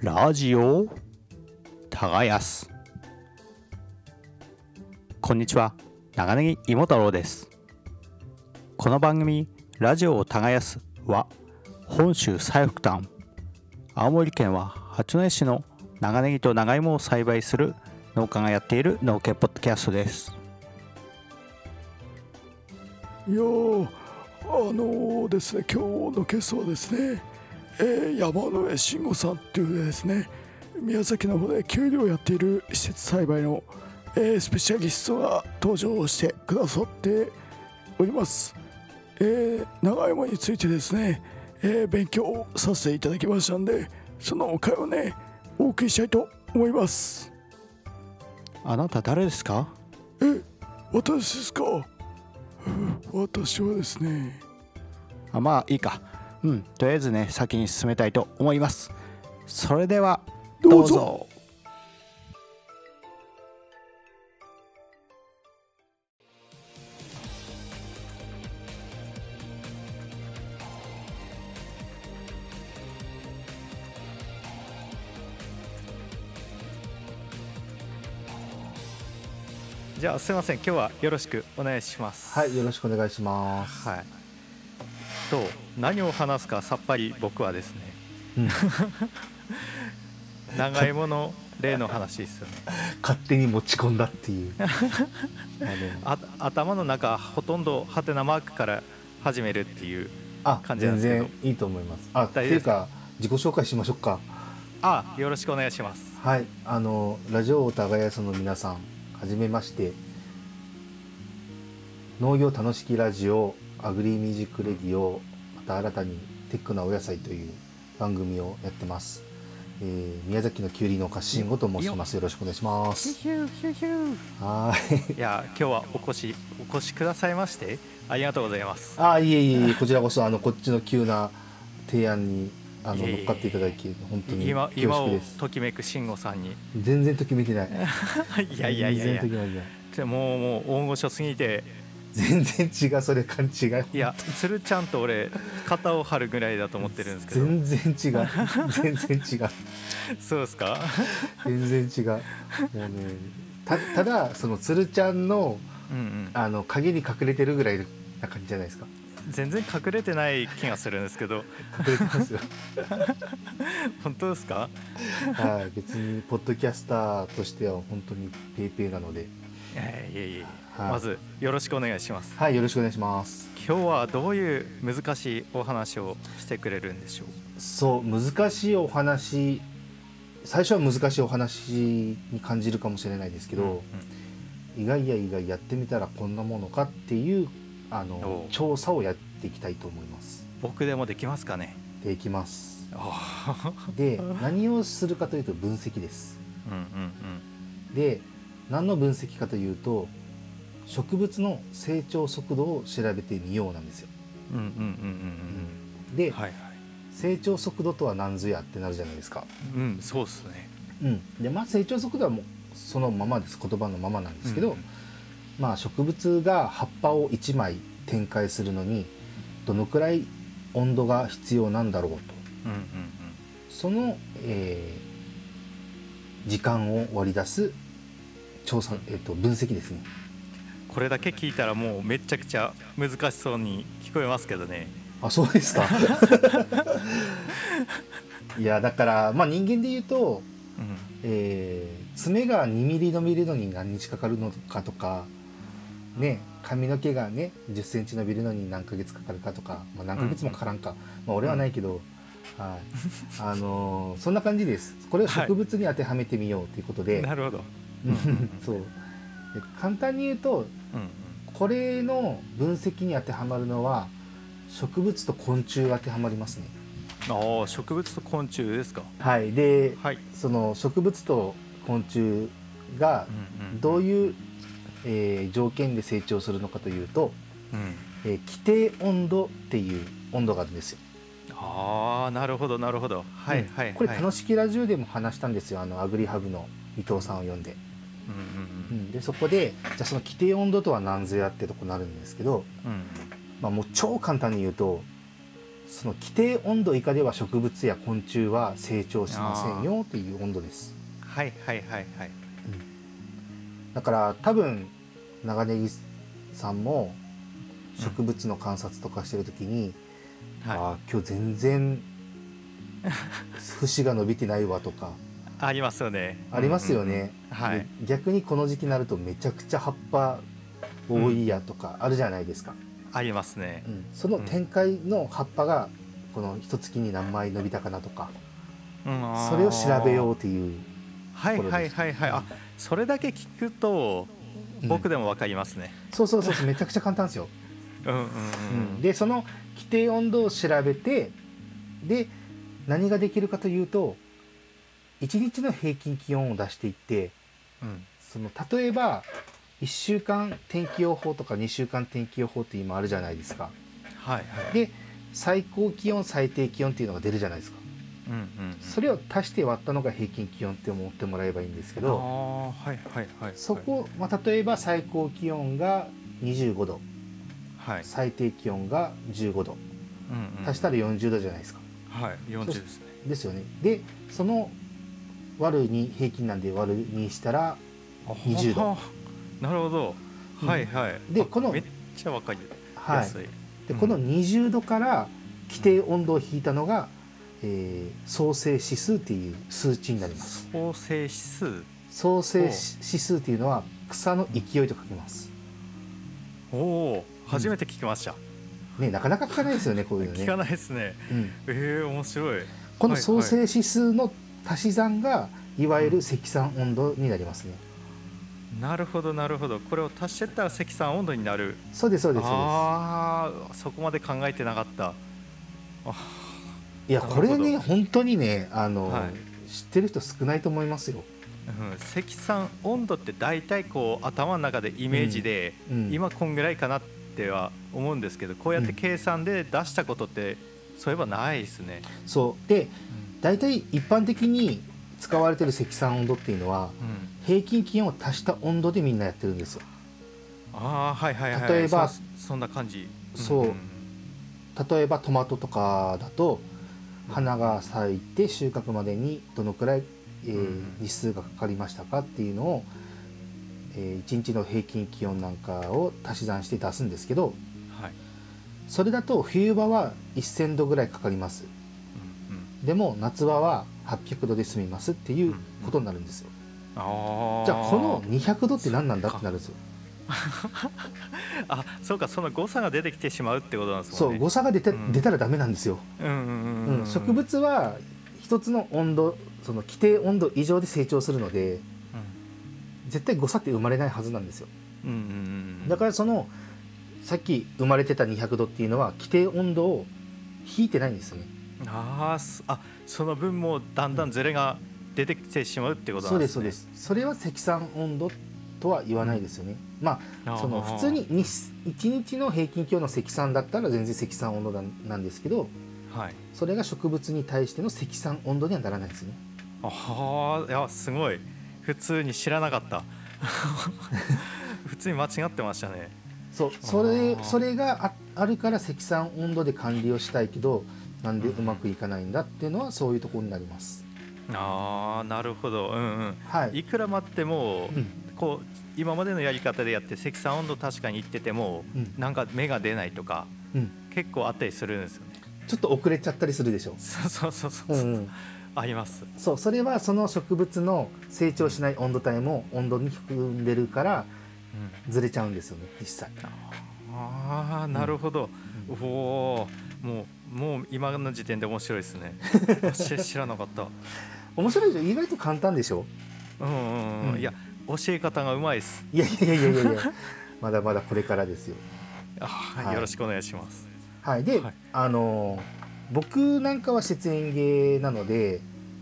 ラジオ耕す。こんにちは、長ネギ芋太郎です。この番組ラジオを耕すは、本州最北端青森県は八戸市の長ネギと長芋を栽培する農家がやっている農系ポッドキャストです。いやですね、今日のゲストはですね、山野辺慎吾さんっていうですね、宮崎の方でキュウリをやっている施設栽培の、スペシャリストが登場してくださっております。長芋についてですね、勉強させていただきましたんで、その回をねお送りしたいと思います。あなた誰ですか？私ですか？私はですね、まあいいか。とりあえずね、先に進めたいと思います。それではどうぞ。じゃあすいません、今日はよろしくお願いします。はい、よろしくお願いします。はい、何を話すかさっぱり僕はですね、長芋の例の話ですよね。勝手に持ち込んだっていう頭の中ほとんどハテナマークから始めるっていう感じなんですけど。全然いいと思います。っていうか、自己紹介しましょうか。よろしくお願いします。はい、ラジオお耕すの皆さん、はじめまして。農業楽しきラジオアグリーミュージックレディオ、また新たにテックなお野菜という番組をやってます。宮崎のきゅうり農家慎吾と申します。よろしくお願いします。ヒューヒューヒュー。はい、いや、今日はお越しくださいましてありがとうございます。いえいえ、こちらこそこっちの急な提案に乗っかっていただき、本当に恐縮です。今をときめく慎吾さんに全然ときめきない。いやもう大御所すぎて全然違う。それ勘違い。いや、鶴ちゃんと俺肩を張るぐらいだと思ってるんですけど全然違うそうですか？全然違う。ただその鶴ちゃんの、影に隠れてるぐらいな感じじゃないですか。全然隠れてない気がするんですけど。隠れてますよ本当ですか？はい、別にポッドキャスターとしては本当にペーペーなので。いえ、まずよろしくお願いします。はい、よろしくお願いします。今日はどういう難しいお話をしてくれるんでしょう？そう、難しいお話、最初は難しいお話に感じるかもしれないですけど、意外やってみたらこんなものかっていう調査をやっていきたいと思います。僕でもできますかね？できます。で、何をするかというと分析です。で、何の分析かというと、植物の成長速度を調べてみようなんですよ。で、成長速度とは何ぞやってなるじゃないですか。そうですね。で、成長速度はもうそのままです。言葉のままなんですけど、植物が葉っぱを1枚展開するのにどのくらい温度が必要なんだろうと。その、時間を割り出す調査、分析ですね。これだけ聞いたらもうめちゃくちゃ難しそうに聞こえますけどね。そうですかいや、だから、人間で言うと、爪が2ミリ伸びるのに何日かかるのかとか、髪の毛が10センチ伸びるのに何ヶ月かかるかとか、何ヶ月もかからんか、俺はないけど、そんな感じです。これを植物に当てはめてみようということで、なるほどそう、簡単に言うと、これの分析に当てはまるのは植物と昆虫が当てはまりますね。植物と昆虫ですか？はい。で、その植物と昆虫がどういう、条件で成長するのかというと、規定温度っていう温度があるんですよ。なるほど。これ楽しきラジオでも話したんですよ。アグリハブの伊藤さんを呼んで、で、そこでじゃあその規定温度とは何ぞやってとこになるんですけど、もう超簡単に言うと、その規定温度以下では植物や昆虫は成長しませんよという温度です。はいはいはいはい、うん、だから多分長ネギさんも植物の観察とかしてる時に、うん、はい、あ、今日全然節が伸びてないわとかありますよね。ありますよね、うんうん、はい、逆にこの時期になるとめちゃくちゃ葉っぱ多いやとかあるじゃないですか、うん、ありますね、うん、その展開の葉っぱがこの一月に何枚伸びたかなとか、うん、それを調べようというところです。はいはいはいはい、あ、それだけ聞くと僕でも分かりますね、うん、そうそうそう、めちゃくちゃ簡単ですようんうん、うん、でその規定温度を調べて、で何ができるかというと1日の平均気温を出していって、うん、その例えば1週間天気予報とか2週間天気予報って今あるじゃないですか、はいはい、で最高気温最低気温っていうのが出るじゃないですか、うんうんうん、それを足して割ったのが平均気温って思ってもらえばいいんですけど、あ、はいはいはい、そこ、まあ、例えば最高気温が25度、はい、最低気温が15度、うんうん、足したら40度じゃないですか、はい、40ですね。ですよね。でその割る2、平均なんで割る2したら20度。なるほど、はいはい、うん、でこのめっちゃ分かりやすい、はい、でこの20度から規定温度を引いたのが、創生指数っていう数値になります。創生指数、創生指数っていうのは草の勢いと書きます。おお、初めて聞きました、うん、ね、なかなか聞かないですよねこういうのね聞かないですね、うん、面白い。この創生指数の足し算がいわゆる積算温度になりますね、うん、なるほどなるほど。これを足してったら積算温度になる。そうですそうです。ああ、そこまで考えてなかった。あ、いやこれね本当にね、はい、知ってる人少ないと思いますよ、うん、積算温度って大体こう頭の中でイメージで、うんうん、今こんぐらいかなっては思うんですけど、こうやって計算で出したことって、うん、そういえばないですね。そうで、大体一般的に使われている積算温度っていうのは、うん、平均気温を足した温度でみんなやってるんですよ。あ、はいはいはい、例えば そんな感じ、そう、うん、例えばトマトとかだと花が咲いて収穫までにどのくらい、日数がかかりましたかっていうのを、1日の平均気温なんかを足し算して出すんですけど、はい、それだと冬場は1000度ぐらいかかります、うんうん、でも夏場は800度で済みますっていうことになるんですよ、うん、あ、じゃあこの200度って何なんだってなるんですよあ、そうか、その誤差が出てきてしまうってことなんですもんね。そう、誤差が出たらダメなんですよ、うん、植物は一つの温度、その規定温度以上で成長するので、うん、絶対誤差って生まれないはずなんですよ、うんうんうん、だからそのさっき生まれてた200度っていうのは規定温度を引いてないんですよね。あ、その分もだんだんズレが出てきてしまうってことなんですね。そうですそうです。それは積算温度とは言わないですよね。まあその普通に1日の平均気温の積算だったら全然積算温度なんですけど、はい、それが植物に対しての積算温度にはならないですね。ああ、いやすごい、普通に知らなかった普通に間違ってましたね。そう、それがあるから積算温度で管理をしたいけどなんでうまくいかないんだっていうのはそういうところになります。ああ、なるほど、うんうん、はい、いくら待っても、うん、こう今までのやり方でやって積算温度確かにいってても、うん、なんか芽が出ないとか、うん、結構あったりするんですよね。ちょっと遅れちゃったりするでしょ。そうそうそう、うんうん、あります。そう、それはその植物の成長しない温度帯も温度に含んでるから、うん、ずれちゃうんですよね実際。ああ、なるほど、うん、おー、もう今の時点で面白いですね知らなかった。面白いでしょ、意外と簡単でしょ、うんうん、いや教え方がうまいです。いやいやいやいやまだまだこれからですよ。あ、はい、よろしくお願いします。はい、で、はい、僕なんかは節園芸なので、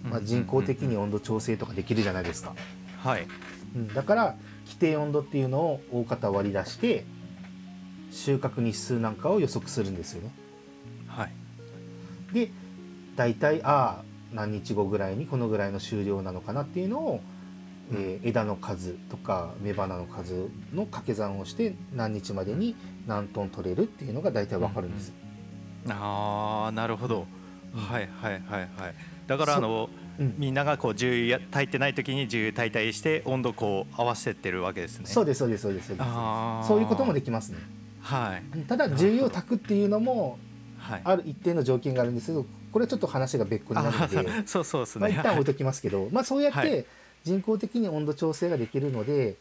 まあ、人工的に温度調整とかできるじゃないですか、はい、うん、だから規定温度っていうのを大方割り出して収穫日数なんかを予測するんですよね。はい、で大体何日後ぐらいにこのぐらいの収量なのかなっていうのを、うん、枝の数とか雌花の数の掛け算をして何日までに何トン取れるっていうのが大体わかるんです、うんうん、あああなるほど、はいはいはいはい。だからみんながこう重油炊いてない時に重油炊いたりして温度こう合わせてるわけですね。そうですそうですそうですそうです。そういうこともできますね。はい。ただ重油を炊くっていうのもある一定の条件があるんですけど、これちょっと話が別個になるので、そうそうですね。まあ一旦置いときますけど、まあそうやって人工的に温度調整ができるので、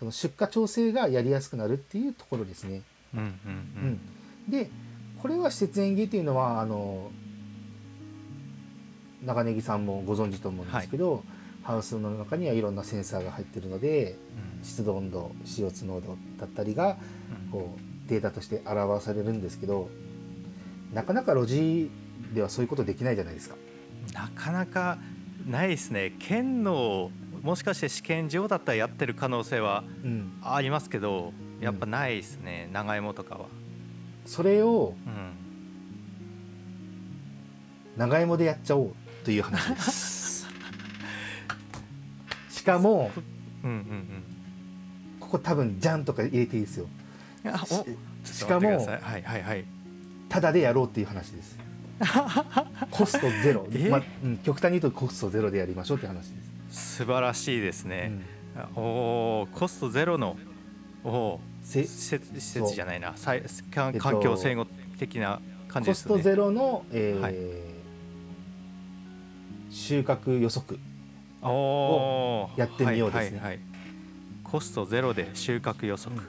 その出荷調整がやりやすくなるっていうところですね。うんうんうん。で、これは施設園芸というのは長ネギさんもご存知と思うんですけど、はい、ハウスの中にはいろんなセンサーが入っているので、うん、湿度温度 CO2 濃度だったりがこうデータとして表されるんですけど、なかなか路地ではそういうことできないじゃないですか。なかなかないですね。県のもしかして試験場だったらやってる可能性はありますけど、うん、やっぱないですね、うん、長芋とかは。それを、うん、長芋でやっちゃおうという話ですしかも、うんうんうん、ここ多分ジャンとか入れていいですよ。しかも、はいはいはい、ただでやろうっていう話ですコストゼロ、まあうん、極端に言うとコストゼロでやりましょうって話です。素晴らしいですね、うん、おコストゼロの施設じゃないな、環境整合的な感じですね。コストゼロの、はい収穫予測をやってみようですね、はいはいはい、コストゼロで収穫予測、うん、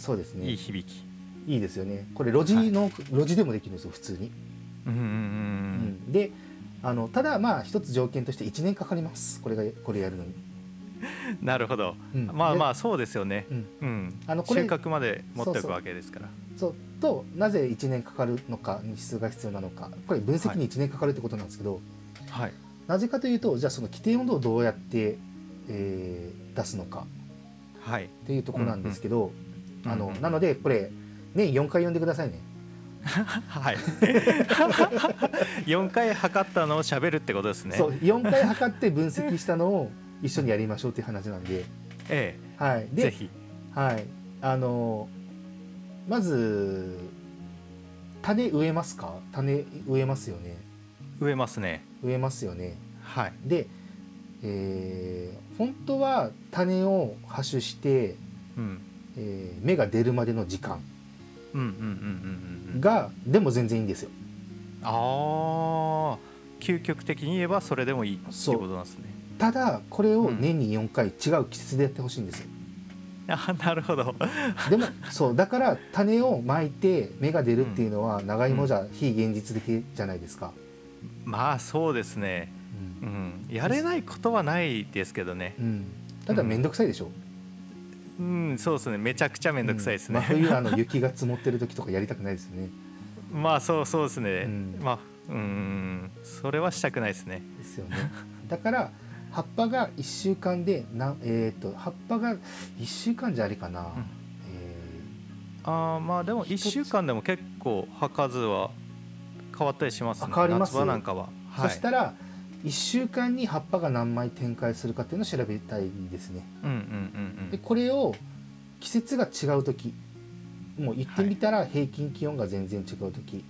そうですね。いい響き、いいですよね。これ路地でもできるんですよ普通に、うんうんうん、でただまあ一つ条件として1年かかります、これやるのになるほど、うん、まあまあそうですよね、うんうん、収穫まで持っていくわけですから。そうとなぜ1年かかるのか、日数が必要なのか、これ分析に1年かかるってことなんですけど、はいはい、なぜかというと、じゃあその規定温度をどうやって、出すのかっていうところなんですけど、はい、なのでこれ年4回読んでくださいねはい4回測ったのを喋るってことですね。そう、4回測って分析したのを一緒にやりましょうっていう話なんで、ええ、はい、でぜひ、はい、まず種植えますか。種植えますよね。植えますね。植えますよね。はい。で、本当は種を播種して、うん芽が出るまでの時間がでも全然いいんですよ。ああ、究極的に言えばそれでもいいってことなんですね。ただこれを年に4回違う季節でやってほしいんですよ。あ、なるほどでもそうだから種をまいて芽が出るっていうのは長芋じゃ非現実的じゃないですか。まあそうですね、うんうん、やれないことはないですけどね、うん、ただめんどくさいでしょ、うんうん、そうですね。めちゃくちゃめんどくさいですね、うんまあ、冬雪が積もってる時とかやりたくないですよねまあそうですね、うん、まあうんそれはしたくないですね。ですよね。だから葉っぱが1週間で葉っぱが1週間じゃあれかな、うんまあでも1週間でも結構葉数は変わったりしますね。変わります。夏場なんかは、はい、そしたら1週間に葉っぱが何枚展開するかっていうのを調べたいですね、うんうんうんうん、でこれを季節が違う時もう言ってみたら平均気温が全然違う時、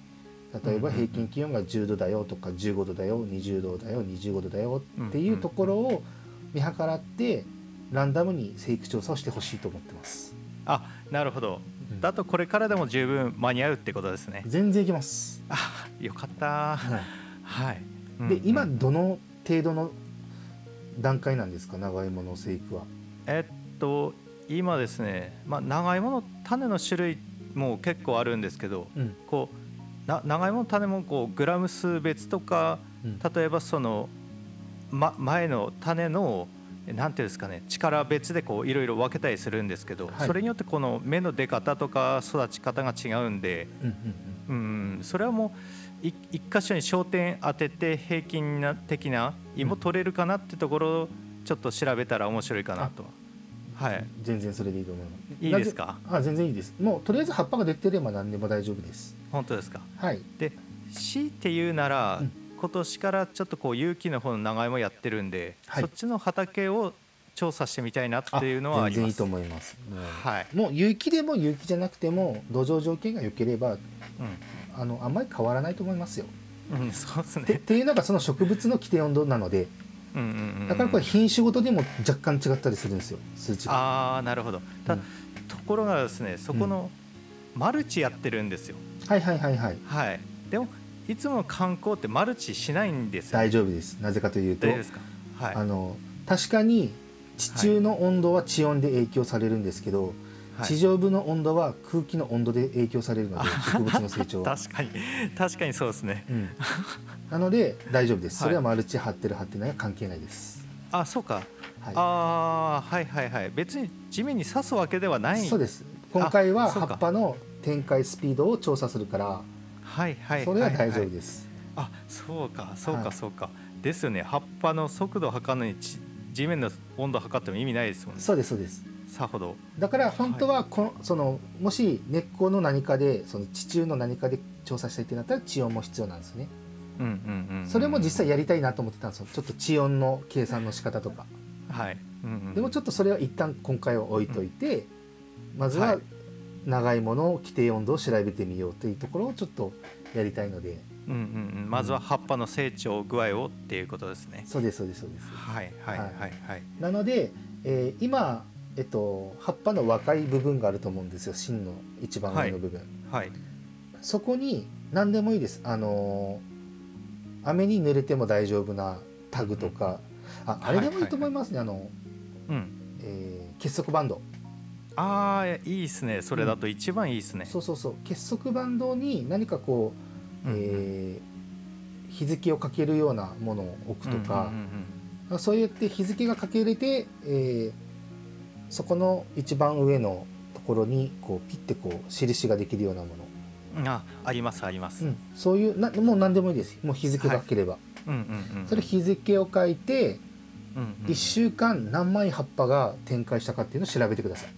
はい、例えば平均気温が10度だよとか15度だよ20度だよ25度だよっていうところを見計らってランダムに生育調査をしてほしいと思ってます。あ、なるほど。だとこれからでも十分間に合うってことですね。全然いきます。あ、よかった、はいはいうん、で今どの程度の段階なんですか、長芋の生育は。今ですね、まあ、長芋の種の種類も結構あるんですけど、うん、こう長芋の種もこうグラム数別とか、うん、例えばその、前の種のなんていうんですかね、力別でこういろいろ分けたりするんですけど、はい、それによってこの芽の出方とか育ち方が違うんで、うんうんうん、うんそれはもう一箇所に焦点当てて平均的な芋取れるかなってところをちょっと調べたら面白いかなと、うんはい、全然それでいいと思います。いいですか。あ、全然いいです。もうとりあえず葉っぱが出てれば何でも大丈夫です。本当ですか、はい、で強いて言うなら、うん今年からちょっとこう有機の方の長芋やってるんで、はい、そっちの畑を調査してみたいなっていうのはあります。全然いいと思います、はい、もう有機でも有機じゃなくても土壌条件が良ければ、うん、あんまり変わらないと思いますよ、うん、そうですね。っていうのがその植物の規定温度なので、うんうんうんうん、だからこれ品種ごとでも若干違ったりするんですよ、数値が。ああ、なるほど。ただ、うん、ところがですね、そこのマルチやってるんですよ、うん、はいはいはいはい、はい、でもいつも観光ってマルチしないんですよ。大丈夫です。なぜかというと、大丈夫ですか、はい、確かに地中の温度は地温で影響されるんですけど、はい、地上部の温度は空気の温度で影響されるので、植物の成長は確かにそうですね、うん、なので大丈夫です。それはマルチ張ってる張ってないは関係ないです。あ、そうか、はい、あ、はいはいはい。別に地面に刺すわけではない。そうです。今回は葉っぱの展開スピードを調査するから、はいはい、それは大丈夫です、はいはい、あ、そうかそうかそうか、はい、ですよね。葉っぱの速度を測るのに地面の温度を測っても意味ないですもんね。そうですそうです。さほどだから本当ははい、そのもし根っこの何かで、その地中の何かで調査したいってなったら地温も必要なんですね、うんうんうんうん、それも実際やりたいなと思ってたんですよ。ちょっと地温の計算の仕方とかはい、うんうん、でもちょっとそれは一旦今回は置いといて、うん、まずは、はい、長いものを規定温度を調べてみようというところをちょっとやりたいので、うんうんうん、まずは葉っぱの成長具合をっていうことですね。そうですそうですそうです。はいはいはいはい。なので、今、葉っぱの若い部分があると思うんですよ。芯の一番上の部分。はいはい、そこに何でもいいです。雨に濡れても大丈夫なタグとか、うん、あれでもいいと思いますね。はいはいはい、うん結束バンド。あーいいですね。それだと一番いいですね、うん、そうそうそう。結束バンドに何かこう、日付をかけるようなものを置くとか、うんうんうん、そうやって日付がかけれて、そこの一番上のところにこうピッてこう印ができるようなもの ありますあります、うん、そういうもう何でもいいです。もう日付がかければ、はいうんうんうん、それ日付を書いて、うんうん、1週間何枚葉っぱが展開したかっていうのを調べてください。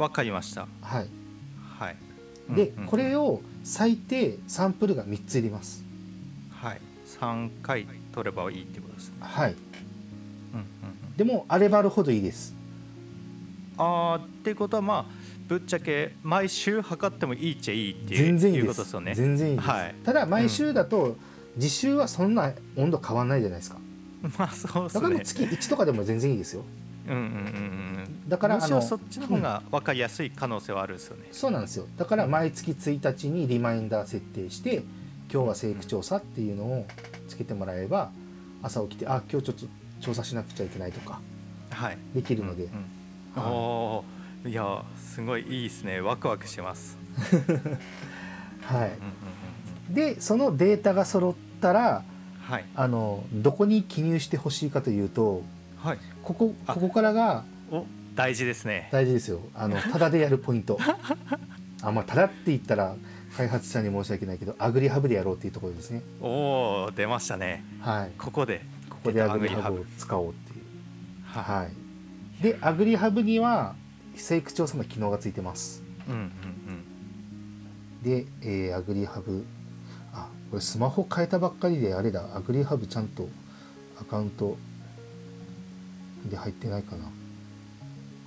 わかりました。はい。はい。で、うんうん、これを最低サンプルが3ついります。はい。3回取ればいいってことですね。はい。うんうん、でもあればあるほどいいです。ああ、ってことはまあぶっちゃけ毎週測ってもいいっちゃいいっていう、全然いいです。いうことですよね。全然いいです。はい、ただ毎週だと、うん、次週はそんな温度変わんないじゃないですか。まあそうですね。だから月1とかでも全然いいですよ。うんうんうん、だからそっちの方が分かりやすい可能性はあるんですよね、うん、そうなんですよ。だから毎月1日にリマインダー設定して今日は生育調査っていうのをつけてもらえば、朝起きてあ今日ちょっと調査しなくちゃいけないとかできるので、はいうんうん、おーいやすごいいいですね。ワクワクしますはい、うんうんうん、でそのデータが揃ったら、はい、どこに記入してほしいかというと、はい、ここからが大事ですね。大事ですよ。タダでやるポイントまあタダって言ったら開発者に申し訳ないけど、アグリハブでやろうっていうところですね。おー出ましたね、はい、ここでアグリハブを使おうっていう、はい、でアグリハブには生育調査の機能がついてます、うんうんうん、で、アグリハブこれスマホ変えたばっかりであれだ、アグリハブちゃんとアカウントで入ってないかな。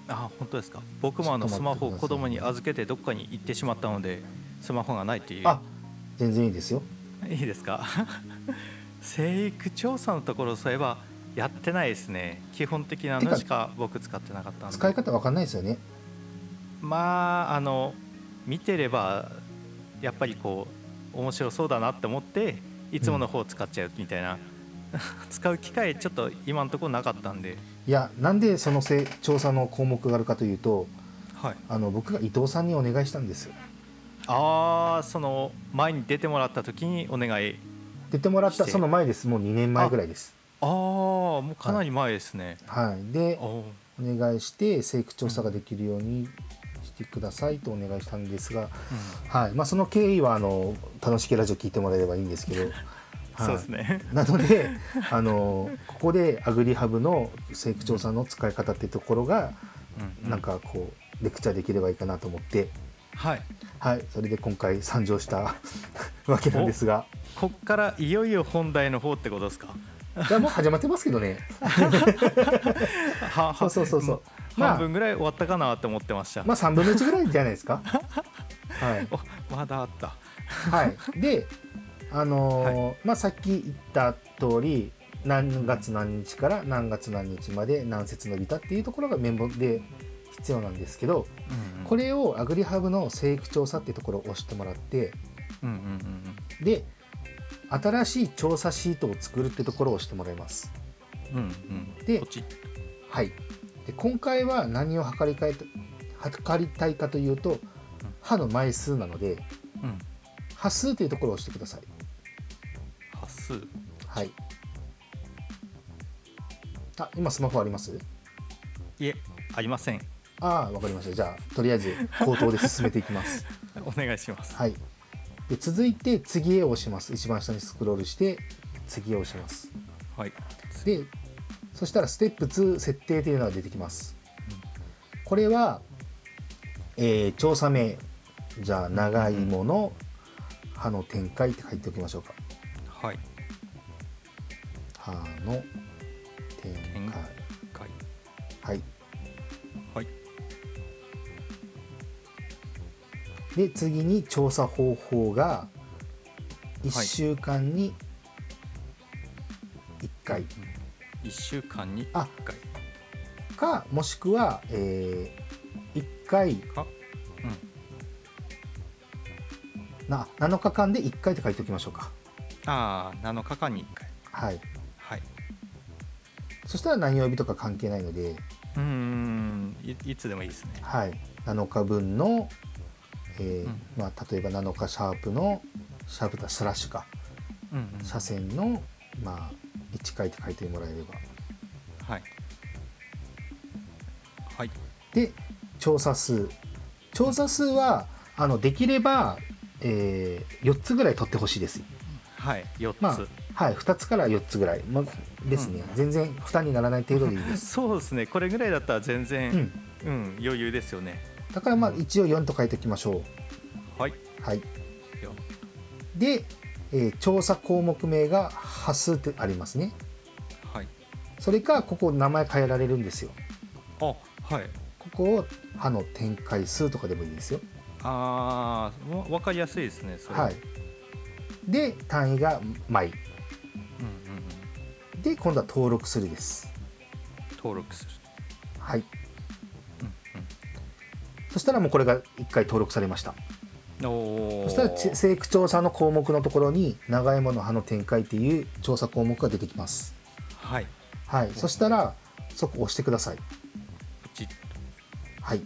あ、本当ですか。僕もスマホを子供に預けてどっかに行ってしまったのでスマホがないという。あ、全然いいですよ。いいですか生育調査のところそういえばやってないですね。基本的なのしか僕使ってなかったので。使い方わかんないですよね。まあ見てればやっぱりこう面白そうだなって思っていつもの方を使っちゃうみたいな、うん使う機会ちょっと今のところなかったんで。いやなんでその調査の項目があるかというと、はい、僕が伊藤さんにお願いしたんですよ。ああその前に出てもらった時にお願い出てもらったその前です。もう2年前ぐらいです。ああもうかなり前ですね。はい、はい、でお願いして生育調査ができるようにしてくださいとお願いしたんですが、うんはいまあ、その経緯は楽しけラジオ聞いてもらえればいいんですけどはい、そうですねなのでここでアグリハブの生育調査の使い方っていうところが、うん、なんかこうレクチャーできればいいかなと思って、はいはい、それで今回参上したわけなんですが、こっからいよいよ本題の方ってことですか。じゃあもう始まってますけどねそうそうそうそう、まあ、半分ぐらい終わったかなと思ってました。まあ3分の1ぐらいじゃないですか、はい、まだあったはい、で、はいまあ、さっき言った通り何月何日から何月何日まで何節伸びたっていうところがメモで必要なんですけど、うんうん、これをアグリハブの生育調査っていうところを押してもらって、うんうんうん、で新しい調査シートを作るってところを押してもらいます、うんうん、で、はい、で今回は何を測りたいかというと葉の枚数なので、うん、葉数というところを押してください。葉数、はい、あ今スマホあります？いえありません。ああわかりました。じゃあとりあえず口頭で進めていきますお願いします。はい、で続いて次へ押します。一番下にスクロールして次へ押します。はい、でそしたらステップ2設定というのが出てきます。うん、これは、調査名じゃあ長芋の葉の展開って書いておきましょうか。はい葉の展開、はいはい、で次に調査方法が1週間に1回、はい、1週間に1回かもしくは、1回か、うん、7日間で1回って書いておきましょうか。ああ7日間に1回、はいはい、そしたら何曜日とか関係ないのでいつでもいいですね。はい、7日分の、うんまあ、例えば7日シャープのシャープだスラッシュか、うんうん、斜線の、まあ、1回って書いてもらえれば、はいはい、で調査数はできれば、4つぐらい取ってほしいです。はい4つ、まあはい、2つから4つぐらい、まですね、うん、全然負担にならない程度でいいですそうですねこれぐらいだったら全然、うんうん、余裕ですよね。だからまあ一応4と書いておきましょう。はい、はい、で、調査項目名が波数ってありますね。はいそれかここ名前変えられるんですよ。あはいここを葉の展開数とかでもいいですよ。ああ分かりやすいですねそれ。はいで単位が枚、で今度は登録するです。登録するはい、うんうん、そしたらもうこれが1回登録されました。おそしたら生育調査の項目のところに長芋の葉の展開っていう調査項目が出てきます。はい、はい、そしたらそこを押してください。ポチッとはい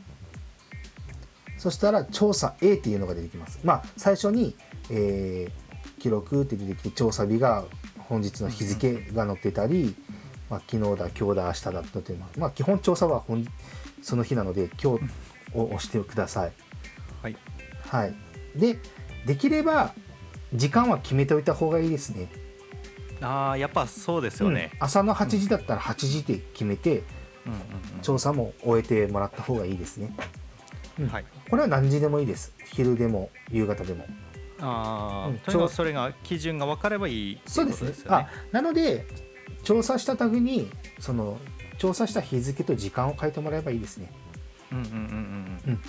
そしたら調査 A っていうのが出てきます。まあ最初に、記録って出てきて調査日が本日の日付が載ってたり、まあ、昨日だ今日だ明日だと載ってます。まあ、基本調査はその日なので今日を押してください。はい、はい、できれば時間は決めておいた方がいいですね。ああやっぱそうですよね、うん、朝の8時だったら8時って決めて、うんうんうんうん、調査も終えてもらった方がいいですね。うんはい、これは何時でもいいです。昼でも夕方でもあ、うん、とにかくそれが基準が分かればいいということですよね。そうですね。あなので調査したタグにその調査した日付と時間を書いてもらえばいいですね。うんうんうんうん、うん、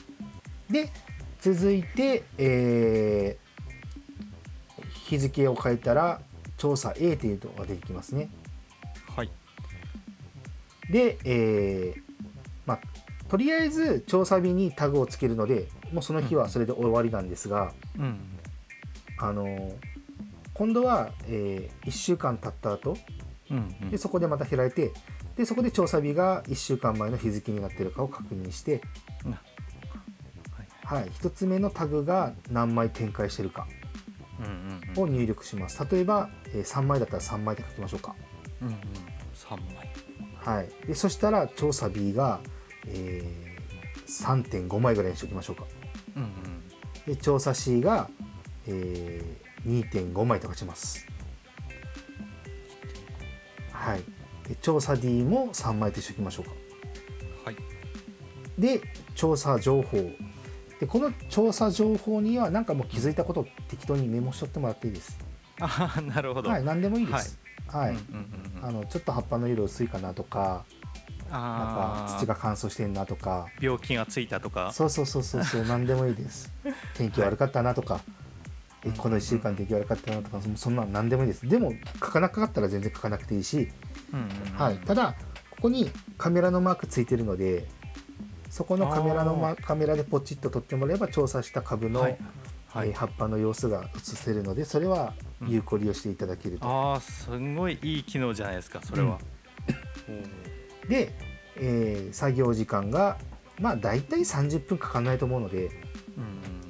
で続いて、日付を変えたら調査 A というのが出てきますね。はいで、まあとりあえず調査日にタグをつけるのでもうその日はそれで終わりなんですが、うん、今度は、1週間経った後、うんうん、でそこでまた開いてでそこで調査日が1週間前の日付になっているかを確認して、うんはいはい、1つ目のタグが何枚展開しているかを入力します。例えば、3枚だったら3枚で書きましょうか、うんうん、3枚、はい、でそしたら調査日が3.5 枚ぐらいにしておきましょうか、うんうん、で調査 C が、2.5 枚とかします、はい、で調査 D も3枚としておきましょうか、はい、で調査情報でこの調査情報には何かもう気づいたことを適当にメモしとってもらっていいです。あなるほど、はい、何でもいいです。ちょっと葉っぱの色薄いかなとかなんか土が乾燥してんなとか病気がついたとかそうそうそうそう何でもいいです天気悪かったなとか、この1週間でき悪かったなとか、そんなの何でもいいです。でも書かなかったら全然書かなくていいし、はい、ただここにカメラのマークついてるので、そこのカメラでポチッと撮ってもらえば調査した株の、はいはい、葉っぱの様子が映せるので、それは有効利用していただけると、ああすごいいい機能じゃないですかそれは、うん、で、作業時間がまあだいたい30分かかんないと思うので、う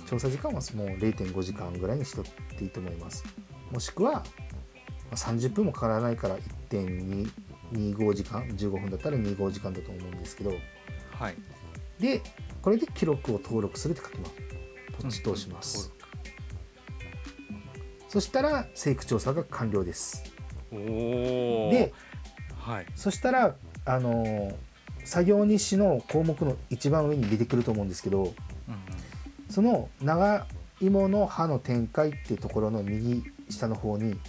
ん、調査時間はもう 0.5 時間ぐらいにしとっていいと思います。もしくは30分もかからないから 1.25 時間15分だったら25時間だと思うんですけど、はい、でこれで記録を登録するって書きます。ポチッと押します、うんうん、そしたら生育調査が完了です。おで、はい、そしたら、作業日誌の項目の一番上に出てくると思うんですけど、うんうん、その長芋の葉の展開っていうところの右下の方に、うん、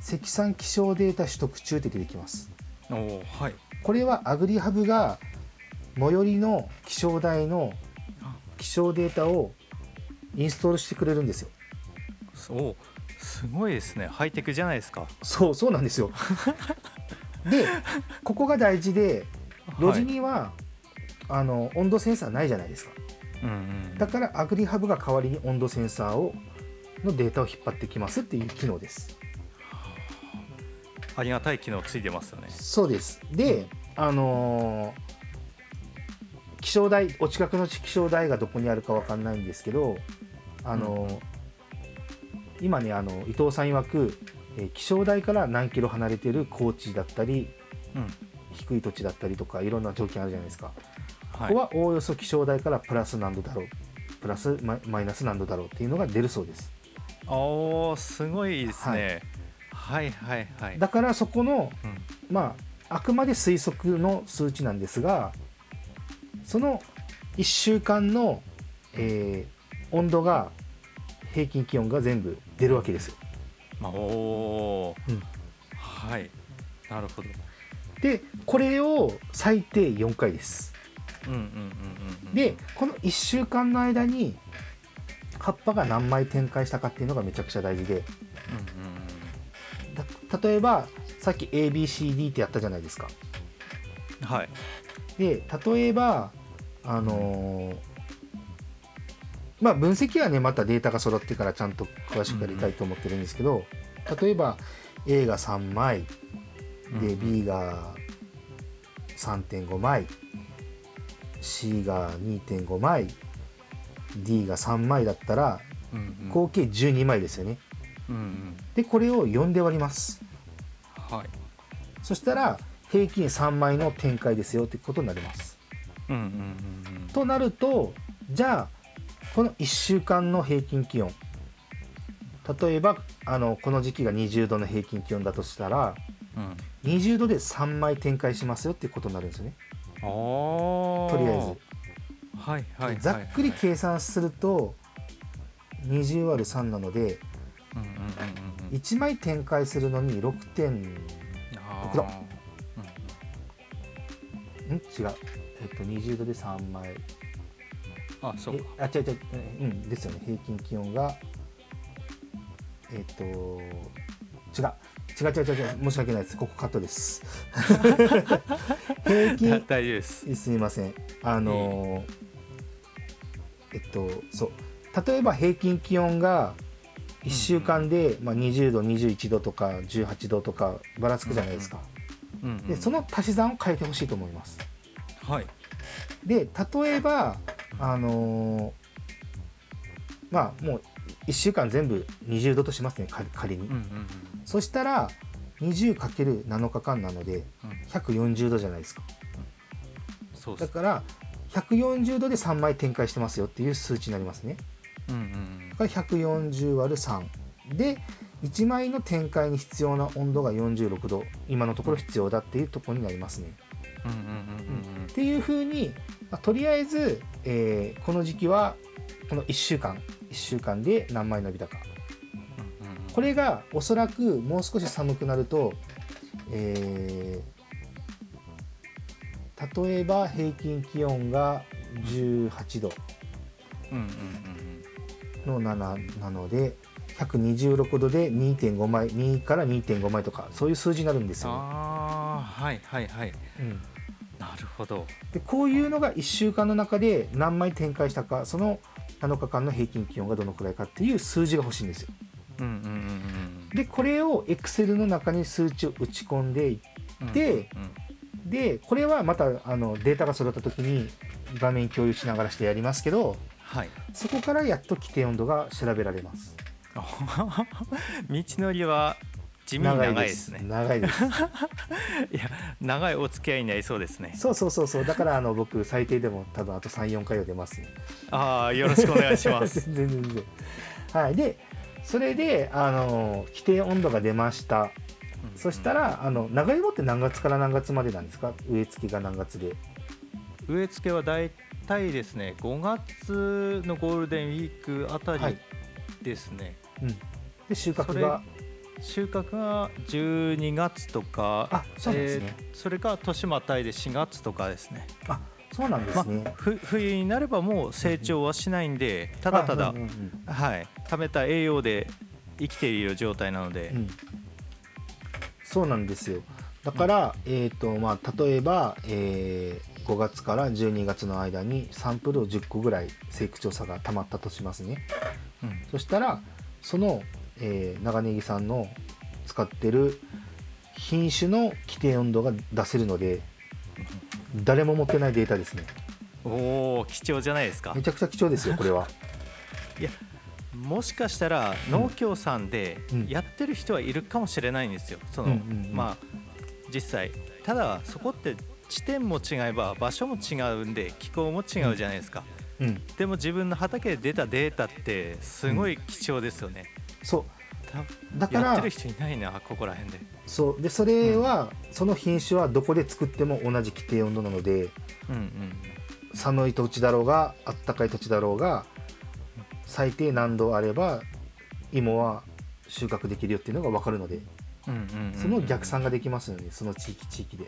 積算気象データ取得中って出てきます。お、はい、これはアグリハブが最寄りの気象台の気象データをインストールしてくれるんですよ。そうすごいですね、ハイテクじゃないですか。そうなんですよでここが大事で、路地には、はい、温度センサーないじゃないですか、うんうん、だからアグリハブが代わりに温度センサーのデータを引っ張ってきますっていう機能です。ありがたい機能ついてますよね。そうです。で、気象台、お近くの気象台がどこにあるか分かんないんですけど、うん、今ね、伊藤さん曰く、気象台から何キロ離れてる高地だったり、うん、低い土地だったりとかいろんな条件あるじゃないですか、はい、ここはおおよそ気象台からプラス何度だろうプラスマイナス何度だろうっていうのが出るそうです。おーすごいですね、はい、はいはいはい。だからそこの、うん、まああくまで推測の数値なんですが、その1週間の、温度が平均気温が全部出るわけですよ。おー、うん、はい、なるほど。でこれを最低4回です、うんうんうんうん、でこの1週間の間に葉っぱが何枚展開したかっていうのがめちゃくちゃ大事で、うんうん、例えばさっき ABCD ってやったじゃないですか。はい。で例えば、まあ、分析はねまたデータが揃ってからちゃんと詳しくやりたいと思ってるんですけど、例えば A が3枚で B が 3.5 枚 C が 2.5 枚 D が3枚だったら合計12枚ですよね。でこれを4で割ります、はい、そしたら平均3枚の展開ですよってことになります、うんうんうん、となると、じゃあこの1週間の平均気温、例えばこの時期が20度の平均気温だとしたら、うん、20度で3枚展開しますよってことになるんですよね。とりあえず、はいはいはいはい、ざっくり計算すると 20÷3 なので、うんうんうんうん、1枚展開するのに 6.6 度違う、20度で3枚、あ、そうか、あ、違う違う、うん、ですよね、平均気温が違う、申し訳ないです、ここカットです平均大丈夫です、すみません、そう例えば平均気温が1週間で、うんうん、まあ、20度21度とか18度とかばらつくじゃないですか、うんうんでその足し算を変えてほしいと思います、はい、で例えば、まあ、もう1週間全部20度としますね仮に、うんうんうん、そしたら 20×7 日間なので140度じゃないですか、うん、そうです。だから140度で3枚展開してますよっていう数値になりますね、うんうん、だから 140÷3 で1枚の展開に必要な温度が46度今のところ必要だっていうところになりますね、うんうんうんうん、っていうふうに、まあ、とりあえず、この時期はこの1週間で何枚伸びたか、うんうんうん、これがおそらくもう少し寒くなると、例えば平均気温が18度の7なので、うんうんうんうん126度で 2.5 枚2から 2.5 枚とかそういう数字になるんですよ、ね、ああはいはいはい、うん、なるほど。でこういうのが1週間の中で何枚展開したかその7日間の平均気温がどのくらいかっていう数字が欲しいんですよ、うんうんうん、でこれを Excel の中に数値を打ち込んでいって、うんうん、でこれはまたデータが揃った時に画面共有しながらしてやりますけど、はい、そこからやっと規定温度が調べられます道のりは地味に長いですね。長いです。いや長いお付き合いになりそうですね。そうそうそうそう。だから僕最低でも多分あと 3,4 回は出ます、ね。ああよろしくお願いします。全然。はいでそれで規定温度が出ました。うん、そしたら長芋って何月から何月までなんですか？植え付けが何月で？植え付けはだいたいですね5月のゴールデンウィークあたりですね。はい、うん。で収穫が12月とか、あ、そうですね。それから年またいで4月とかですね。あ、そうなんですね。まあ、冬になればもう成長はしないんで、ただただ、はい、貯めた栄養で生きている状態なので、うん、そうなんですよ。だから、まあ、例えば、5月から12月の間にサンプルを10個ぐらい生育調査がたまったとしますね、うん、そしたらその長ネギさんの使ってる品種の規定温度が出せるので誰も持ってないデータですね。おお貴重じゃないですか。めちゃくちゃ貴重ですよこれは。いやもしかしたら農協さんでやってる人はいるかもしれないんですよ、その、まあ実際ただそこって地点も違えば場所も違うんで気候も違うじゃないですか、うん、でも自分の畑で出たデータってすごい貴重ですよね、うんそうだからやってる人いないなここら辺で。そうでそれは、うん、その品種はどこで作っても同じ規定温度なので、うんうん、寒い土地だろうがあったかい土地だろうが最低何度あれば芋は収穫できるよっていうのが分かるので、うんうんうん、その逆算ができますよねその地域で。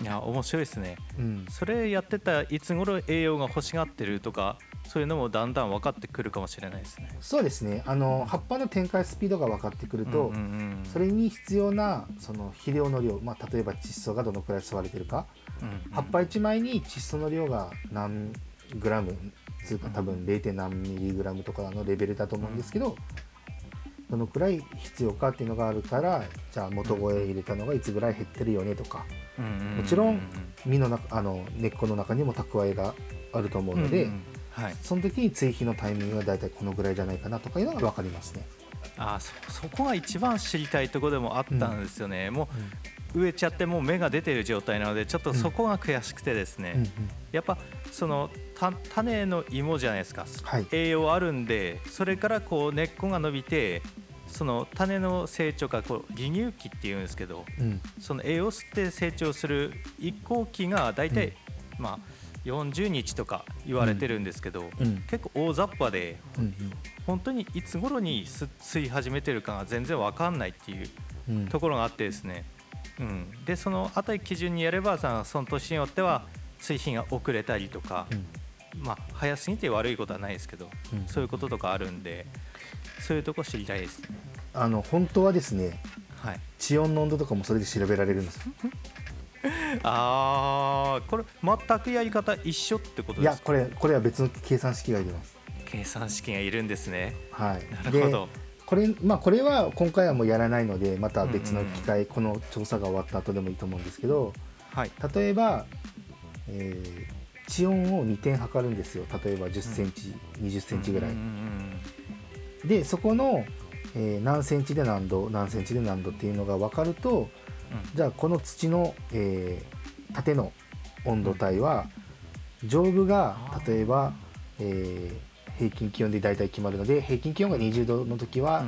いや面白いですね、うん、それやってたいつ頃栄養が欲しがってるとかそういうのもだんだん分かってくるかもしれないですね。そうですね葉っぱの展開スピードが分かってくると、うんうんうん、それに必要なその肥料の量、まあ、例えば窒素がどのくらい吸われてるか、うんうん、葉っぱ1枚に窒素の量が何グラムつうか多分 0. 何ミリグラムとかのレベルだと思うんですけど、うん、どのくらい必要かっていうのがあるからじゃあ元肥入れたのがいつぐらい減ってるよねとか、うんうんうんうん、もちろん実の中根っこの中にも蓄えがあると思うので、うんうんはい、その時に追肥のタイミングがだいたいこのぐらいじゃないかなとかいうのが分かりますね。ああ そこが一番知りたいところでもあったんですよね、うん、もう植えちゃってもう芽が出ている状態なのでちょっとそこが悔しくてですね、うんうんうん、やっぱその種の芋じゃないですか、はい、栄養あるんでそれからこう根っこが伸びてその種の成長がこう離乳期っていうんですけど、うん、その栄養を吸って成長する移行期がだいたい、うん、まあ40日とか言われてるんですけど、うん、結構大雑把で、うん、本当にいつ頃に吸い始めてるかが全然分かんないっていうところがあってですね、うんうん、でそのあたり基準にやればその年によっては追肥が遅れたりとか、うんまあ、早すぎて悪いことはないですけど、うん、そういうこととかあるんでそういうとこ知りたいですね。本当はですね、はい、地温の温度とかもそれで調べられるんですよ。あーこれ全くやり方一緒ってことですか。いやこれは別の計算式がいります。計算式がいるんですね。はいなるほど。これは今回はもうやらないのでまた別の機会、うんうん、この調査が終わった後でもいいと思うんですけど、はい、例えば、地温を2点測るんですよ。例えば10センチ、うん、20センチぐらい、うんうん、でそこの、何センチで何度何センチで何度っていうのが分かるとじゃあこの土の、縦の温度帯は上部が例えば、平均気温で大体決まるので平均気温が20度の時は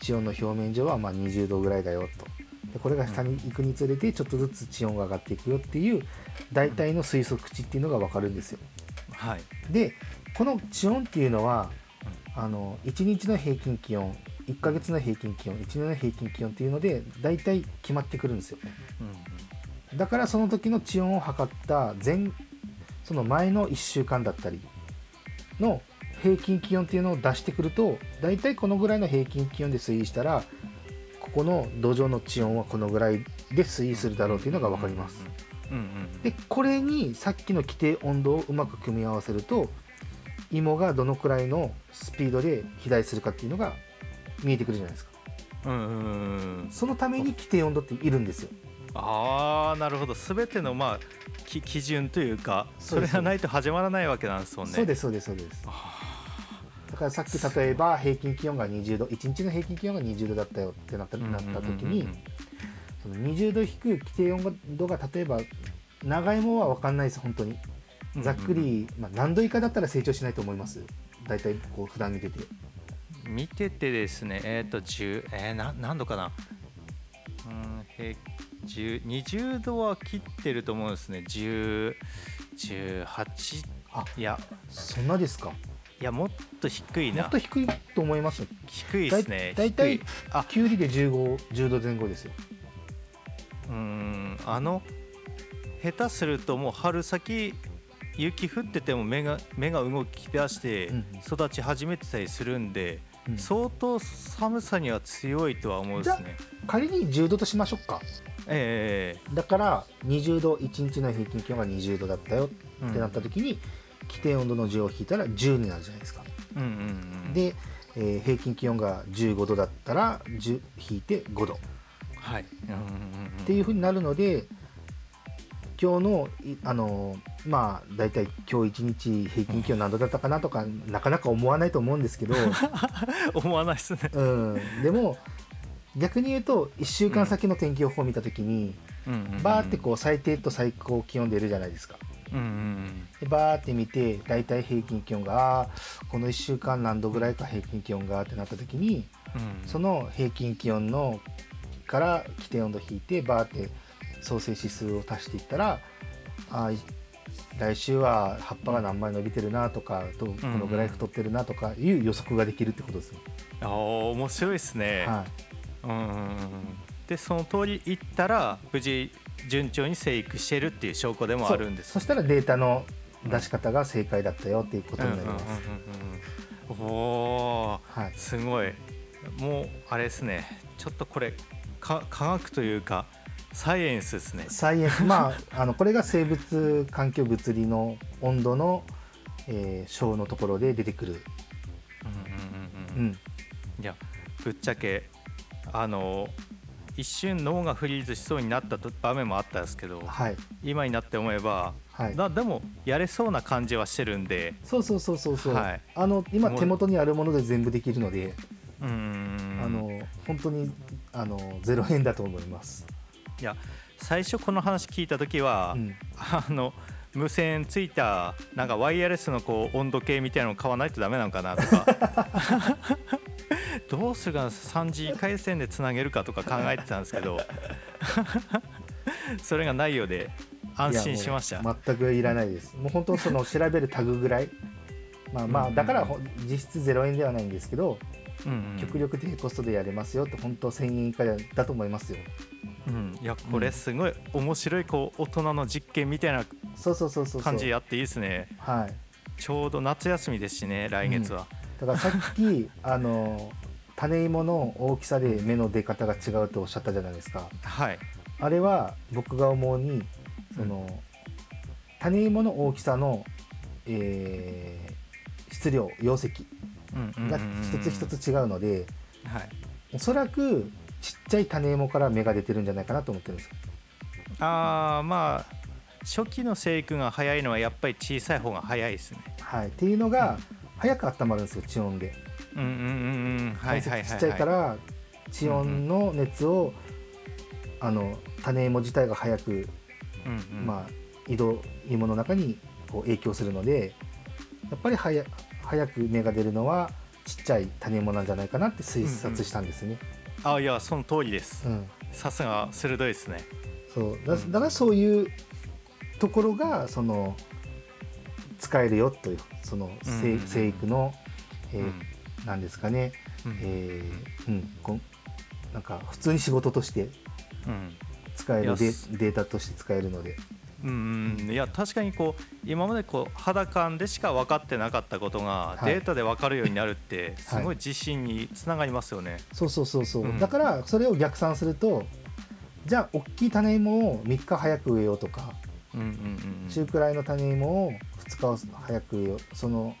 地温の表面上はまあ20度ぐらいだよとでこれが下に行くにつれてちょっとずつ地温が上がっていくよっていう大体の推測値っていうのが分かるんですよ、はい、でこの地温っていうのは1日の平均気温1ヶ月の平均気温1年の平均気温っていうので大体決まってくるんですよ、うん、だからその時の地温を測ったその前の1週間だったりの平均気温っていうのを出してくると、だいたいこのぐらいの平均気温で推移したらここの土壌の地温はこのぐらいで推移するだろうというのが分かります、うんうんうん、でこれにさっきの規定温度をうまく組み合わせると芋がどのくらいのスピードで肥大するかっていうのが見えてくるじゃないですか、うんうんうん、そのために規定温度っているんですよ。あーなるほど、全ての、まあ、基準というかそれがないと始まらないわけなんですもんね。そうですそうですそうです。だからさっき例えば平均気温が20度、1日の平均気温が20度だったよってなった時に、その20度低い規定温度が例えば長芋は分かんないです本当にざっくり、うんうんまあ、何度以下だったら成長しないと思います。だいたいこう普段見ててですね、10、何度かな、20度は切ってると思うんですね。10、18、いやそんなですか。いやもっと低いな。もっと低いと思います。低いですね。だいたいキュウリで15、10度前後ですよ。下手するともう春先雪降ってても芽が動き出して育ち始めてたりするんで、うん、相当寒さには強いとは思うんですね。仮に10度としましょうか、だから20度1日の平均気温が20度だったよってなった時に、うん、規定温度の10を引いたら10になるじゃないですか、うんうんうん、で、平均気温が15度だったら10引いて5度、はい、うんうんうん、っていう風になるので今日のまあだいたい今日1日平均気温何度だったかなとかなかなか思わないと思うんですけど思わないですね、うん、でも逆に言うと1週間先の天気予報を見たときに、うん、バーってこう最低と最高気温出るじゃないですか、うんうんうん、でバーって見てだいたい平均気温がこの1週間何度ぐらいか平均気温がってなったときに、うん、その平均気温のから規定温度引いてバーって創生指数を足していったら来週は葉っぱが何枚伸びてるなとかとこのぐらい太ってるなとかいう予測ができるってことですね、うん、あ面白いですね、はい、うんでその通りいったら無事順調に生育してるっていう証拠でもあるんです、ね、そしたらデータの出し方が正解だったよっていうことになります。おーすごい。もうあれですね、ちょっとこれ科学というかサイエンスですね。サイエンス、まあ、これが生物環境物理の温度の、章のところで出てくる、うんうんうんうん、いやぶっちゃけ一瞬脳がフリーズしそうになった場面もあったんですけど、はい、今になって思えば、はい、でもやれそうな感じはしてるんで、そうそうそうそうそう、はい、今手元にあるもので全部できるので、本当に0円だと思います。いや最初この話聞いた時は、うん、無線ついたなんかワイヤレスのこう温度計みたいなのを買わないとダメなのかなとかどうするか3次回線でつなげるかとか考えてたんですけどそれがないようで安心しました。全くいらないです。もう本当その調べるタグぐらいまあだから実質0円ではないんですけど、うんうん、極力低コストでやれますよって本当1000円以下だと思いますよ、うん、いやこれすごい面白いこう大人の実験みたいな感じやっていいですね。ちょうど夏休みですしね来月は、うん、だからさっき種芋の大きさで芽の出方が違うとおっしゃったじゃないですか、はい、あれは僕が思うに種芋の大きさの、質量容積が一つ一つ違うので、はい、おそらくちっちゃい種芋から芽が出てるんじゃないかなと思ってるんです。まあ初期の生育が早いのはやっぱり小さい方が早いですね、はい、っていうのが早く温まるんですよ地温で。うんうんうんうん、はいはいはいはい、ちっちゃいから地温の熱を、うんうん、種芋自体が早く、うんうん、まあ芋の中にこう影響するのでやっぱり早く芽が出るのはちっちゃい種芋なんじゃないかなって推察したんですね、うんうん、いやその通りです、うん、さすが鋭いですね。そうだからそういうところがその使えるよというその生育のなんですかね、なんか普通に仕事として使える、データとして使えるのでいや確かにこう今までこう肌感でしか分かってなかったことがデータで分かるようになるってすごい自信につながりますよね、はい、そうだからそれを逆算するとじゃあ大きい種芋を3日早く植えようとか、中くらいの種芋を2日早く植えようその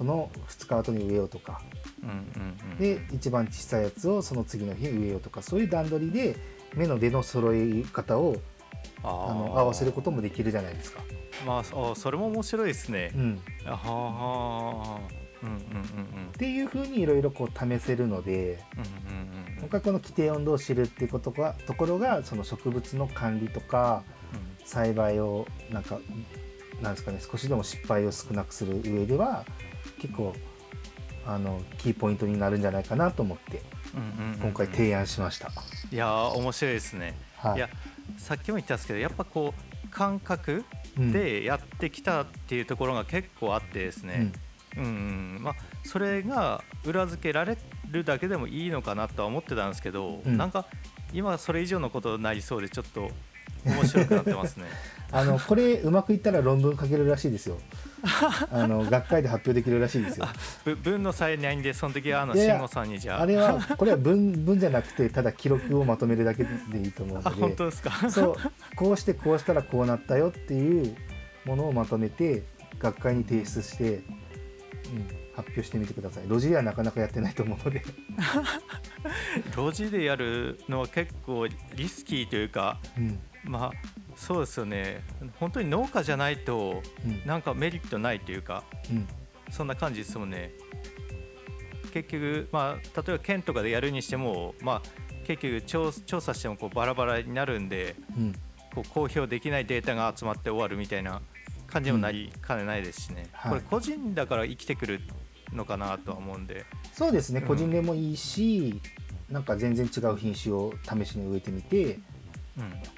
2日後に植えようとか、で一番小さいやつをその次の日に植えようとかそういう段取りで芽の出の揃え方を合わせることもできるじゃないですか。まあ、それも面白いですね。っていうふうにいろいろ試せるので、今回この規定温度を知るっていうことがところがその植物の管理とか栽培をなんですかね、少しでも失敗を少なくする上では結構キーポイントになるんじゃないかなと思って今回提案しました。いやー面白いですね。はい、いやさっきも言ったんですけどやっぱこう感覚でやってきたっていうところが結構あってですね、それが裏付けられるだけでもいいのかなとは思ってたんですけど、なんか今それ以上のことになりそうでちょっと面白くなってますね。これうまくいったら論文書けるらしいですよ。学会で発表できるらしいですよ。文の才能でその時は慎吾さんにじゃあ。これは文じゃなくてただ記録をまとめるだけでいいと思うので。本当ですか。そうこうしてこうしたらこうなったよっていうものをまとめて学会に提出して、発表してみてください。ロジではなかなかやってないと思うので。ロジでやるのは結構リスキーというか。まあそうですよね。本当に農家じゃないとなんかメリットないというか、そんな感じですもんね。結局、例えば県とかでやるにしても、結局調査してもこうバラバラになるんで、こう公表できないデータが集まって終わるみたいな感じにもなりかねないですしね、これ個人だから生きてくるのかなとは思うんで。そうですね、個人でもいいし、なんか全然違う品種を試しに植えてみて、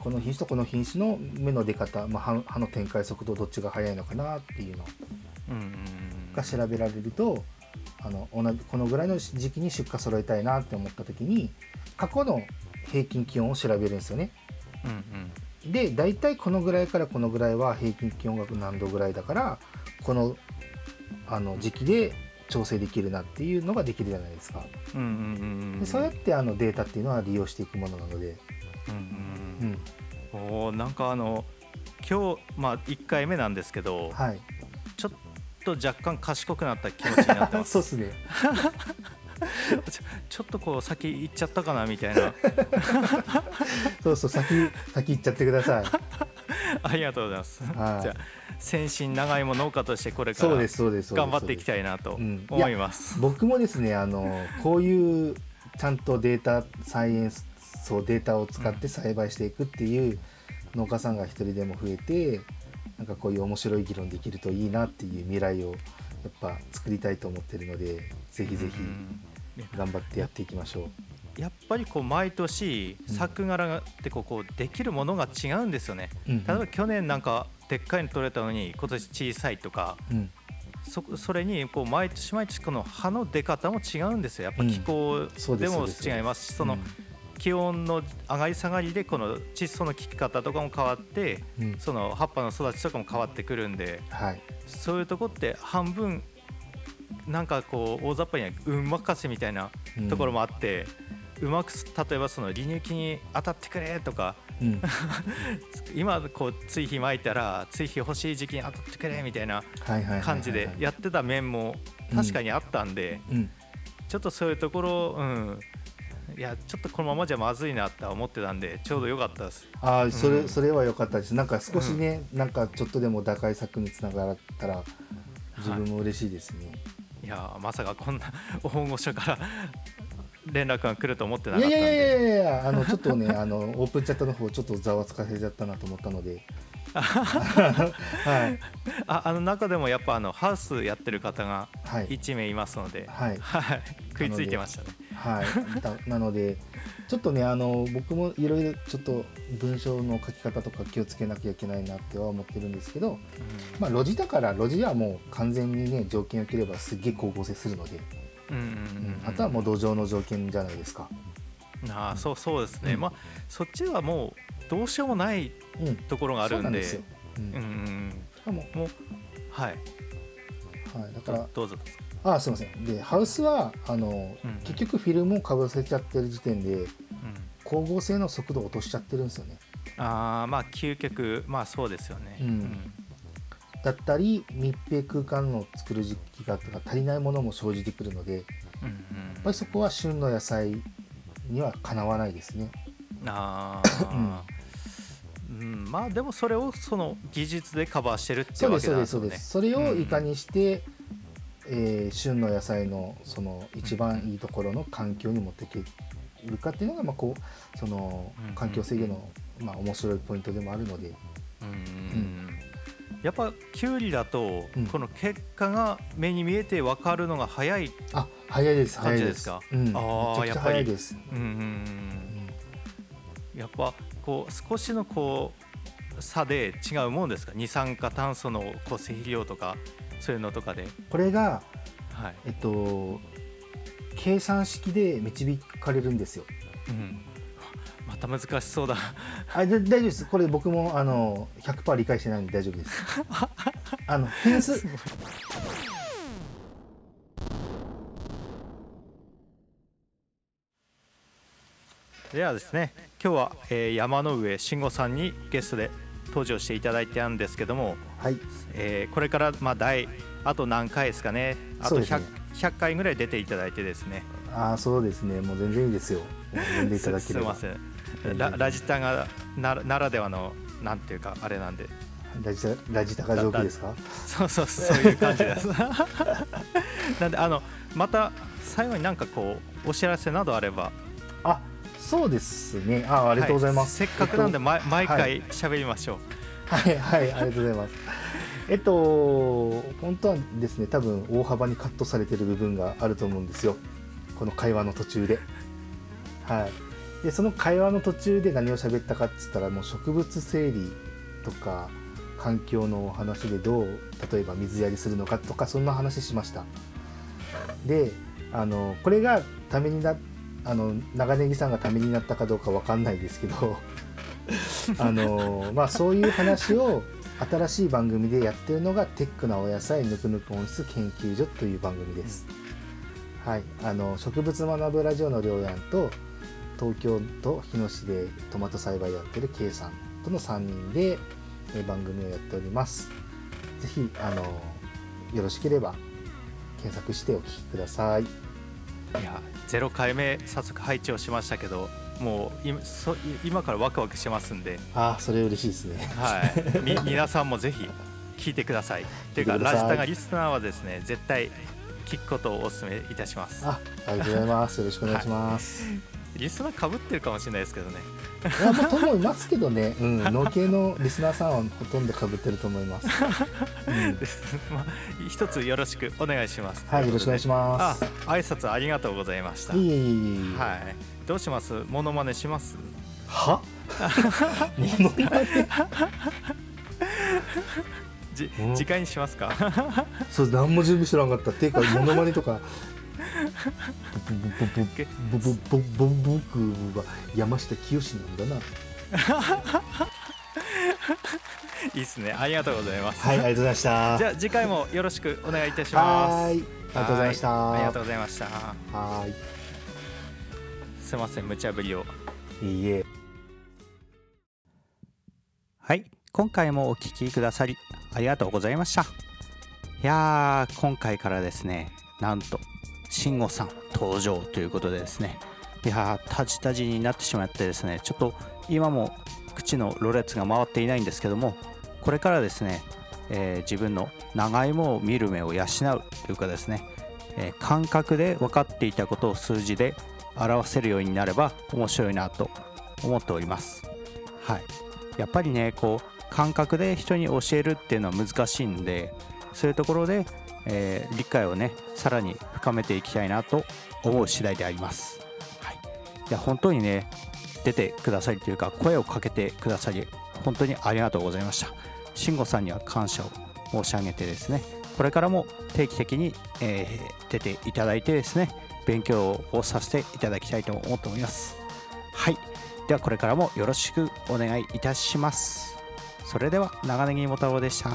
この品種とこの品種の芽の出方、葉の展開速度どっちが速いのかなっていうのが調べられると、このぐらいの時期に出荷揃えたいなって思った時に過去の平均気温を調べるんですよね。で大体このぐらいからこのぐらいは平均気温が何度ぐらいだからこの時期で調整できるなっていうのができるじゃないですか。でそうやってデータっていうのは利用していくものなので。なんか今日、1回目なんですけど、ちょっと若干賢くなった気持ちになってます。そうですね。ちょっとこう先行っちゃったかなみたいな。先行っちゃってください。ありがとうございます。じゃあ先進長芋農家としてこれから頑張っていきたいなと思います。僕もですね、こういうちゃんとデータサイエンスデータを使って栽培していくっていう農家さんが一人でも増えて、なんかこういう面白い議論できるといいなっていう未来をやっぱ作りたいと思ってるので、ぜひぜひ頑張ってやっていきましょう。やっぱりこう毎年作柄ってこうできるものが違うんですよね。例えば去年なんかでっかいの取れたのに今年小さいとか、それにこう毎年毎年この葉の出方も違うんですよ。やっぱ気候でも違いますし、気温の上がり下がりでこの窒素の効き方とかも変わって、その葉っぱの育ちとかも変わってくるんで、そういうとこって半分なんかこう大雑把に運任せみたいなところもあって、うまく例えばその離乳期に当たってくれとか、今こう追肥撒いたら追肥欲しい時期に当たってくれみたいな感じでやってた面も確かにあったんで、ちょっとそういうところいやちょっとこのままじゃまずいなって思ってたんでちょうど良かったです。それは良かったです。なんか少しね、なんかちょっとでも打開策につながったら自分も嬉しいですね。いやまさかこんな本御所から連絡が来ると思ってなかったんで。いやちょっとねオープンチャットの方ちょっとざわつかせちゃったなと思ったので中でもやっぱハウスやってる方が1名いますので、食いついてましたね。なのでちょっとね僕もいろいろちょっと文章の書き方とか気をつけなきゃいけないなっては思ってるんですけど、ロジだからロジはもう完全にね条件を切ればすっげえ光合成するので、あとはもう土壌の条件じゃないですか。そうですね。そっちはもうどうしようもないところがあるんで、しかも、はいはい、だからどうぞ。あ、すいません。でハウスは結局フィルムをかぶせちゃってる時点で、光合成の速度を落としちゃってるんですよね。あ、まあ究極、まあそうですよね、だったり密閉空間を作る時期があったら足りないものも生じてくるので、やっぱりそこは旬の野菜にはかなわないですね。あ、まあでもそれをその技術でカバーしてるってわけなんですね。そうですそうです。それをいかにして、旬の野菜のその一番いいところの環境に持っていけるかっていうのが、まあこうその環境制御のまあ面白いポイントでもあるので、やっぱキュウリだと、この結果が目に見えて分かるのが早い感じですか？めちゃくちゃ早いです。やっぱこう少しのこう差で違うもんですか？二酸化炭素のこう積量とかそういうのとかで。これが、はい、計算式で導かれるんですよ。また難しそうだ。大丈夫です。これ僕も 100% 理解してないんで大丈夫です。変数ではですね、今日は、山上慎吾さんにゲストで登場していただいてあるんですけども、はい、これから、まあ、あと何回ですかね。あと 100回ぐらい出ていただいてですね。あ、そうですね。もう全然いいですよ。読んでいただければ。すみません。ラジタがならではのなんていうかあれなんで。ラジタが上手ですか？そういう感じです。なんでまた最後になんかこうお知らせなどあれば。あ、そうですね。あ、ありがとうございます。はい、せっかくなんで、毎回喋りましょう。はい、はい、ありがとうございます。本当はですね、多分大幅にカットされてる部分があると思うんですよ。この会話の途中で。はい。で、その会話の途中で何を喋ったかって言ったら、もう植物整理とか環境のお話でどう例えば水やりするのかとか、そんな話しました。で、これがためにな長ネギさんがためになったかどうかわかんないですけどまあそういう話を新しい番組でやってるのがテックなお野菜ぬくぬく温室研究所という番組です。はい、植物学ぶラジオのりょうやんと東京と日野市でトマト栽培やってる K さんとの3人で番組をやっております。ぜひよろしければ検索してお聞きください。いや、0回目早速配置をしましたけど、もう今からワクワクしますんで。あ、それ嬉しいですね。はい、皆さんもぜひ聞いてください。というかラジタがリスナーはですね、絶対聞くことをお勧めいたします。 ありがとうございます。よろしくお願いします、はい、リスナー被ってるかもしれないですけどね。いや、まあ、と思いますけどね、農系のリスナーさんはほとんど被ってると思います。まあ、一つよろしくお願いします。はい、よろしくお願いします。あ、挨拶ありがとうございました。はい、どうします？モノマネします？は？モノマネ次回にしますか？そう、何も準備してなかったっていうか、モノマネとか僕は山下清なんだな。いいですね。ありがとうございます。はい、ありがとうございました。じゃあ次回もよろしくお願いいたします。はい、ありがとうございました。ありがとうございました。はい。すみません、無茶ぶりを。いいえ。はい、今回もお聞きくださりありがとうございました。いやー、今回からですね、なんと慎吾さん登場ということでですね、いやー、タジタジになってしまってですね、ちょっと今も口のろれつが回っていないんですけども、これからですね、自分の長芋を見る目を養うというかですね、感覚で分かっていたことを数字で表せるようになれば面白いなと思っております。はい、やっぱりね、こう感覚で人に教えるっていうのは難しいんで、そういうところで理解をね、さらに深めていきたいなと思う次第であります。はい、いや、本当にね、出てくださりというか声をかけてくださり本当にありがとうございました。慎吾さんには感謝を申し上げてですね、これからも定期的に、出ていただいてですね、勉強をさせていただきたいと思っております。はい、ではこれからもよろしくお願いいたします。それでは長ネギもたろうでした。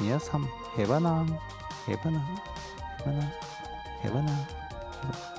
皆さんヘバナヘバナヘバナヘバナ。